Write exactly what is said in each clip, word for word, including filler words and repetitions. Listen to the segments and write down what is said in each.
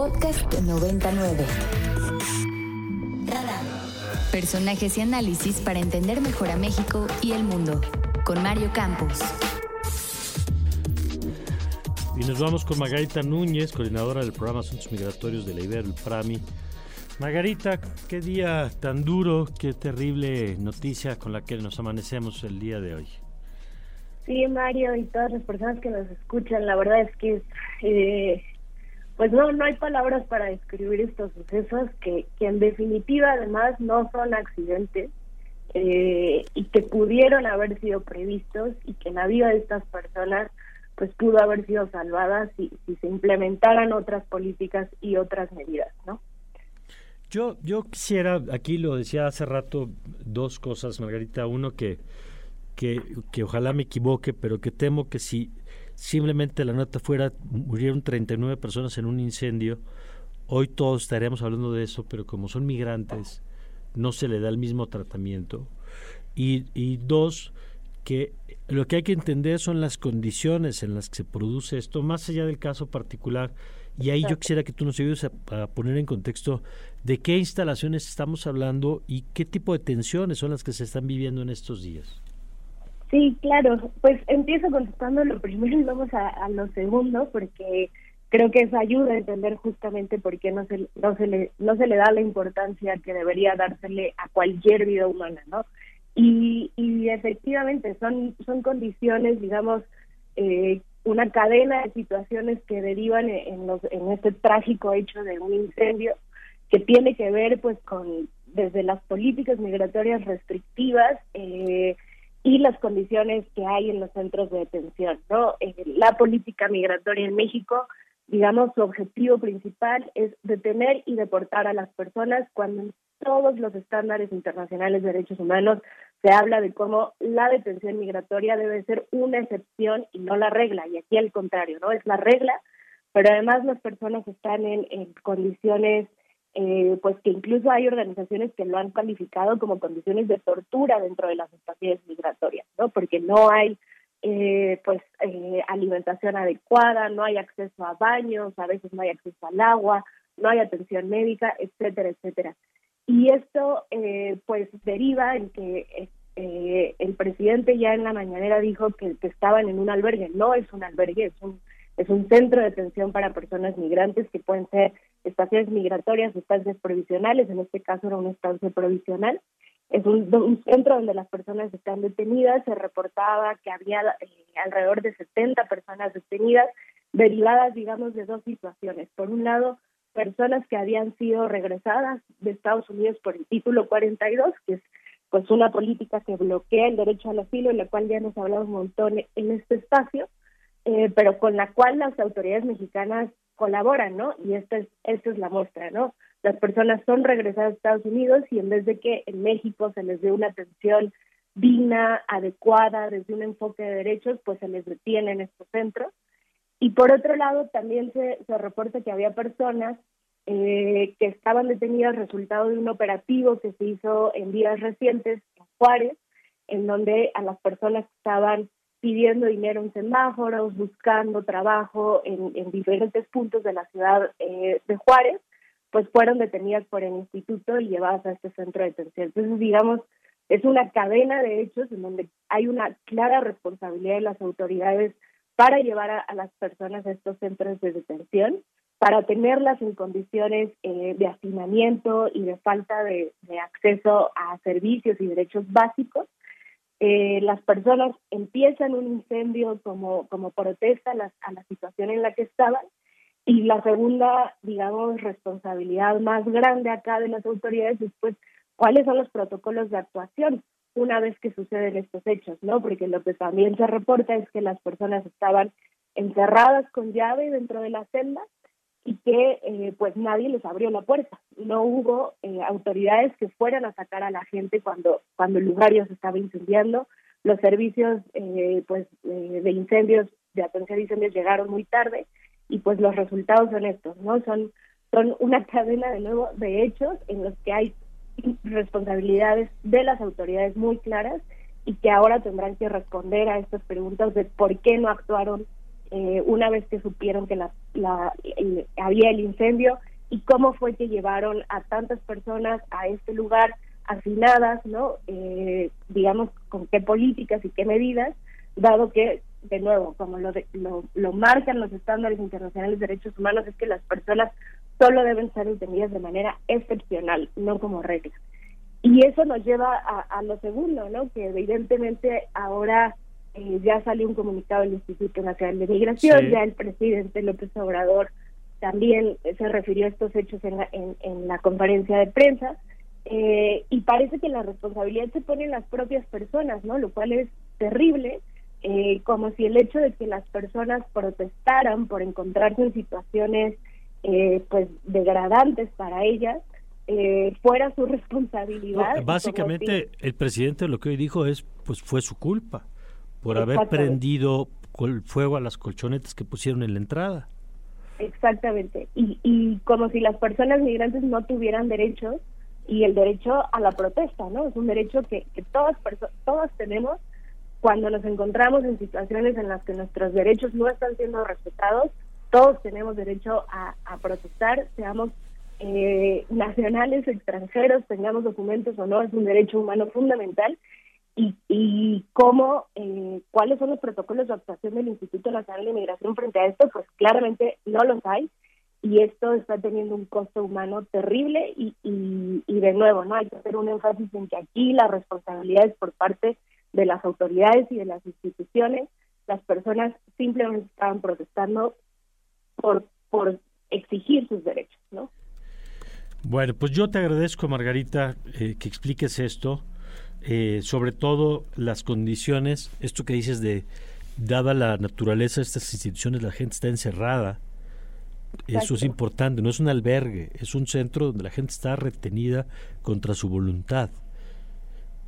Podcast noventa y nueve. Radar. Personajes y análisis para entender mejor a México y el mundo. Con Mario Campos. Y nos vamos con Margarita Núñez, coordinadora del programa Asuntos Migratorios de la Ibero, el PRAMI. Margarita, qué día tan duro, qué terrible noticia con la que nos amanecemos el día de hoy. Sí, Mario, y todas las personas que nos escuchan, la verdad es que eh, pues no, no hay palabras para describir estos sucesos que, que en definitiva además no son accidentes eh, y que pudieron haber sido previstos y que la vida de estas personas pues pudo haber sido salvada si, si se implementaran otras políticas y otras medidas, ¿no? Yo, yo quisiera, aquí lo decía hace rato, dos cosas, Margarita. Uno, que, que, que ojalá me equivoque, pero que temo que si simplemente la nota fuera, murieron treinta y nueve personas en un incendio, hoy todos estaríamos hablando de eso, pero como son migrantes, no se le da el mismo tratamiento. Y, y dos, que lo que hay que entender son las condiciones en las que se produce esto, más allá del caso particular, y ahí yo quisiera que tú nos ayudes a, a poner en contexto de qué instalaciones estamos hablando y qué tipo de tensiones son las que se están viviendo en estos días. Sí, claro, pues empiezo contestando lo primero y vamos a, a lo segundo, porque creo que eso ayuda a entender justamente por qué no se, no se le no se le da la importancia que debería dársele a cualquier vida humana, ¿no? Y, y efectivamente son son condiciones, digamos, eh, una cadena de situaciones que derivan en, los, en este trágico hecho de un incendio que tiene que ver pues con desde las políticas migratorias restrictivas eh, y las condiciones que hay en los centros de detención, ¿no? Eh, la política migratoria en México, digamos, su objetivo principal es detener y deportar a las personas cuando en todos los estándares internacionales de derechos humanos se habla de cómo la detención migratoria debe ser una excepción y no la regla, y aquí al contrario, ¿no? Es la regla, pero además las personas están en, en condiciones, eh, pues que incluso hay organizaciones que lo han calificado como condiciones de tortura dentro de las estaciones migratorias, ¿no? Porque no hay, eh, pues, eh, alimentación adecuada, no hay acceso a baños, a veces no hay acceso al agua, no hay atención médica, etcétera, etcétera. Y esto, eh, pues, deriva en que eh, el presidente ya en la mañanera dijo que, que estaban en un albergue. No es un albergue, es un es un centro de atención para personas migrantes que pueden ser estaciones migratorias, estancias provisionales. En este caso era una estancia provisional. Es un, un centro donde las personas están detenidas. Se reportaba que había eh, alrededor de setenta personas detenidas, derivadas, digamos, de dos situaciones. Por un lado, personas que habían sido regresadas de Estados Unidos por el título cuarenta y dos, que es pues una política que bloquea el derecho al asilo, en la cual ya hemos hablado un montón en este espacio, eh, pero con la cual las autoridades mexicanas colaboran, ¿no? Y esta es, esta es la muestra, ¿no? Las personas son regresadas a Estados Unidos y en vez de que en México se les dé una atención digna, adecuada, desde un enfoque de derechos, pues se les detiene en estos centros. Y por otro lado, también se, se reporta que había personas eh, que estaban detenidas resultado de un operativo que se hizo en días recientes en Juárez, en donde a las personas que estaban pidiendo dinero en semáforos, buscando trabajo en, en diferentes puntos de la ciudad eh, de Juárez, pues fueron detenidas por el instituto y llevadas a este centro de detención. Entonces, digamos, es una cadena de hechos en donde hay una clara responsabilidad de las autoridades para llevar a, a las personas a estos centros de detención, para tenerlas en condiciones eh, de hacinamiento y de falta de, de acceso a servicios y derechos básicos. Eh, las personas empiezan un incendio como, como protesta a, las, a la situación en la que estaban, y la segunda, digamos, responsabilidad más grande acá de las autoridades es, pues, ¿cuáles son los protocolos de actuación una vez que suceden estos hechos, ¿no? Porque lo que también se reporta es que las personas estaban encerradas con llave dentro de la celda y que eh, pues nadie les abrió la puerta. No hubo eh, autoridades que fueran a sacar a la gente cuando cuando el lugar ya se estaba incendiando. Los servicios eh, pues eh, de incendios, de atención a incendios, llegaron muy tarde y pues los resultados son estos, ¿no? Son, son una cadena de nuevo de hechos en los que hay responsabilidades de las autoridades muy claras y que ahora tendrán que responder a estas preguntas de por qué no actuaron eh, una vez que supieron que la, la, el, había el incendio, y cómo fue que llevaron a tantas personas a este lugar hacinadas, ¿no? Eh, digamos, con qué políticas y qué medidas, dado que, de nuevo, como lo, de, lo, lo marcan los estándares internacionales de derechos humanos, es que las personas solo deben ser detenidas de manera excepcional, no como regla. Y eso nos lleva a, a lo segundo, ¿no? Que evidentemente ahora eh, ya salió un comunicado del Instituto Nacional de Migración, sí. Ya el presidente López Obrador también se refirió a estos hechos en la, en, en la conferencia de prensa, eh, y parece que la responsabilidad se pone en las propias personas, ¿no? Lo cual es terrible, eh, como si el hecho de que las personas protestaran por encontrarse en situaciones eh, pues degradantes para ellas, Eh, fuera su responsabilidad. No, básicamente el presidente lo que hoy dijo es, pues fue su culpa por haber prendido col- fuego a las colchonetas que pusieron en la entrada. Exactamente, y, y como si las personas migrantes no tuvieran derechos, y el derecho a la protesta, ¿no? Es un derecho que, que todas perso- todos tenemos cuando nos encontramos en situaciones en las que nuestros derechos no están siendo respetados. Todos tenemos derecho a, a protestar, seamos Eh, nacionales, extranjeros, tengamos documentos o no, es un derecho humano fundamental. Y, y cómo, eh, cuáles son los protocolos de actuación del Instituto Nacional de Migración frente a esto, pues claramente no los hay, y esto está teniendo un costo humano terrible, y, y, y de nuevo, no hay que hacer un énfasis en que aquí la responsabilidad es por parte de las autoridades y de las instituciones. Las personas simplemente estaban protestando por, por exigir sus derechos, ¿no? Bueno, pues yo te agradezco, Margarita, eh, que expliques esto, eh, sobre todo las condiciones, esto que dices de, dada la naturaleza de estas instituciones, la gente está encerrada. Exacto. Eso es importante, no es un albergue, es un centro donde la gente está retenida contra su voluntad.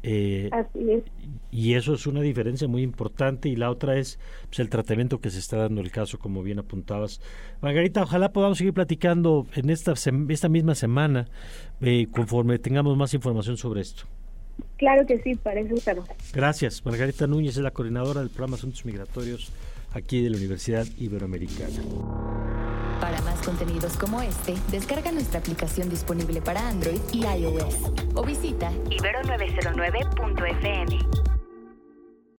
Eh, Así es. Y eso es una diferencia muy importante, y la otra es pues, el tratamiento que se está dando el caso, como bien apuntabas. Margarita, ojalá podamos seguir platicando en esta, esta misma semana, eh, conforme tengamos más información sobre esto. Claro que sí, para eso estamos. Gracias. Margarita Núñez es la coordinadora del programa Asuntos Migratorios aquí de la Universidad Iberoamericana. Para más contenidos como este, descarga nuestra aplicación disponible para Android y iOS o visita ibero nueve cero nueve punto efe eme.